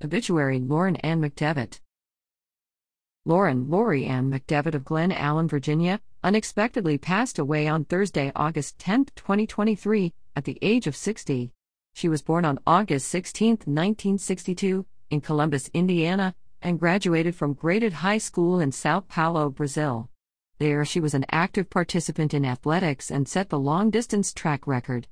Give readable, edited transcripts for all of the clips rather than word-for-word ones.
Obituary: Lauren Ann McDevitt. Laurie Ann McDevitt of Glen Allen, Virginia, unexpectedly passed away on Thursday, August 10, 2023, at the age of 60. She was born on August 16, 1962, in Columbus, Indiana, and graduated from Graded High School in Sao Paulo, Brazil. There she was an active participant in athletics and set the long-distance track record.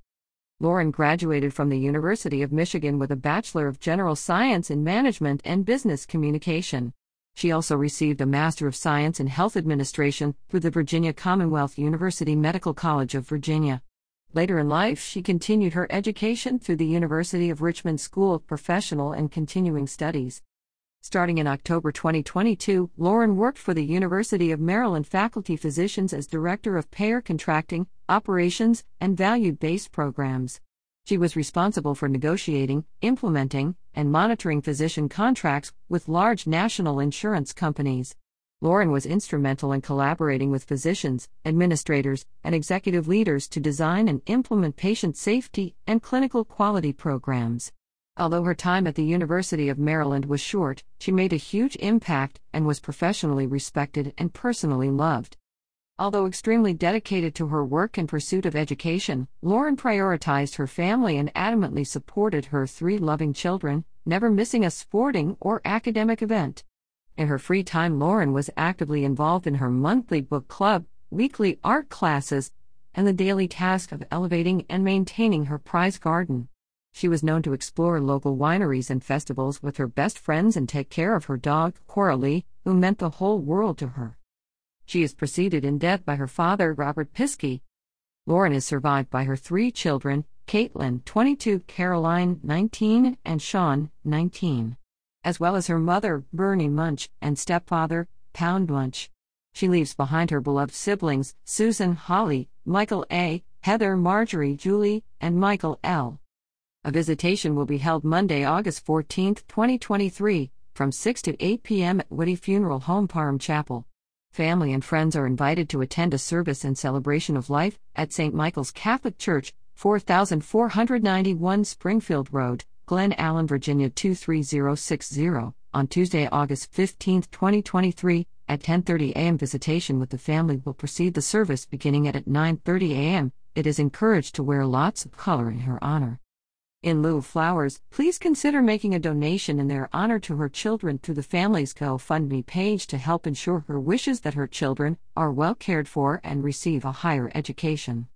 Lauren graduated from the University of Michigan with a Bachelor of General Science in Management and Business Communication. She also received a Master of Science in Health Administration through the Virginia Commonwealth University Medical College of Virginia. Later in life, she continued her education through the University of Richmond School of Professional and Continuing Studies. Starting in October 2022, Lauren worked for the University of Maryland faculty physicians as Director of Payer Contracting, Operations, and Value-Based Programs. She was responsible for negotiating, implementing, and monitoring physician contracts with large national insurance companies. Lauren was instrumental in collaborating with physicians, administrators, and executive leaders to design and implement patient safety and clinical quality programs. Although her time at the University of Maryland was short, she made a huge impact and was professionally respected and personally loved. Although extremely dedicated to her work and pursuit of education, Lauren prioritized her family and adamantly supported her three loving children, never missing a sporting or academic event. In her free time, Lauren was actively involved in her monthly book club, weekly art classes, and the daily task of elevating and maintaining her prize garden. She was known to explore local wineries and festivals with her best friends and take care of her dog, Coralie, who meant the whole world to her. She is preceded in death by her father, Robert Piskey. Lauren is survived by her three children, Caitlin, 22, Caroline, 19, and Sean, 19, as well as her mother, Bernie Munch, and stepfather, Pound Munch. She leaves behind her beloved siblings, Susan, Holly, Michael A., Heather, Marjorie, Julie, and Michael L. A visitation will be held Monday, August 14, 2023, from 6 to 8 p.m. at Woody Funeral Home, Parham Chapel. Family and friends are invited to attend a service and celebration of life at St. Michael's Catholic Church, 4491 Springfield Road, Glen Allen, Virginia 23060, on Tuesday, August 15, 2023, at 10:30 a.m. Visitation with the family will precede the service beginning at 9:30 a.m. It is encouraged to wear lots of color in her honor. In lieu of flowers, please consider making a donation in their honor to her children through the family's GoFundMe page to help ensure her wishes that her children are well cared for and receive a higher education.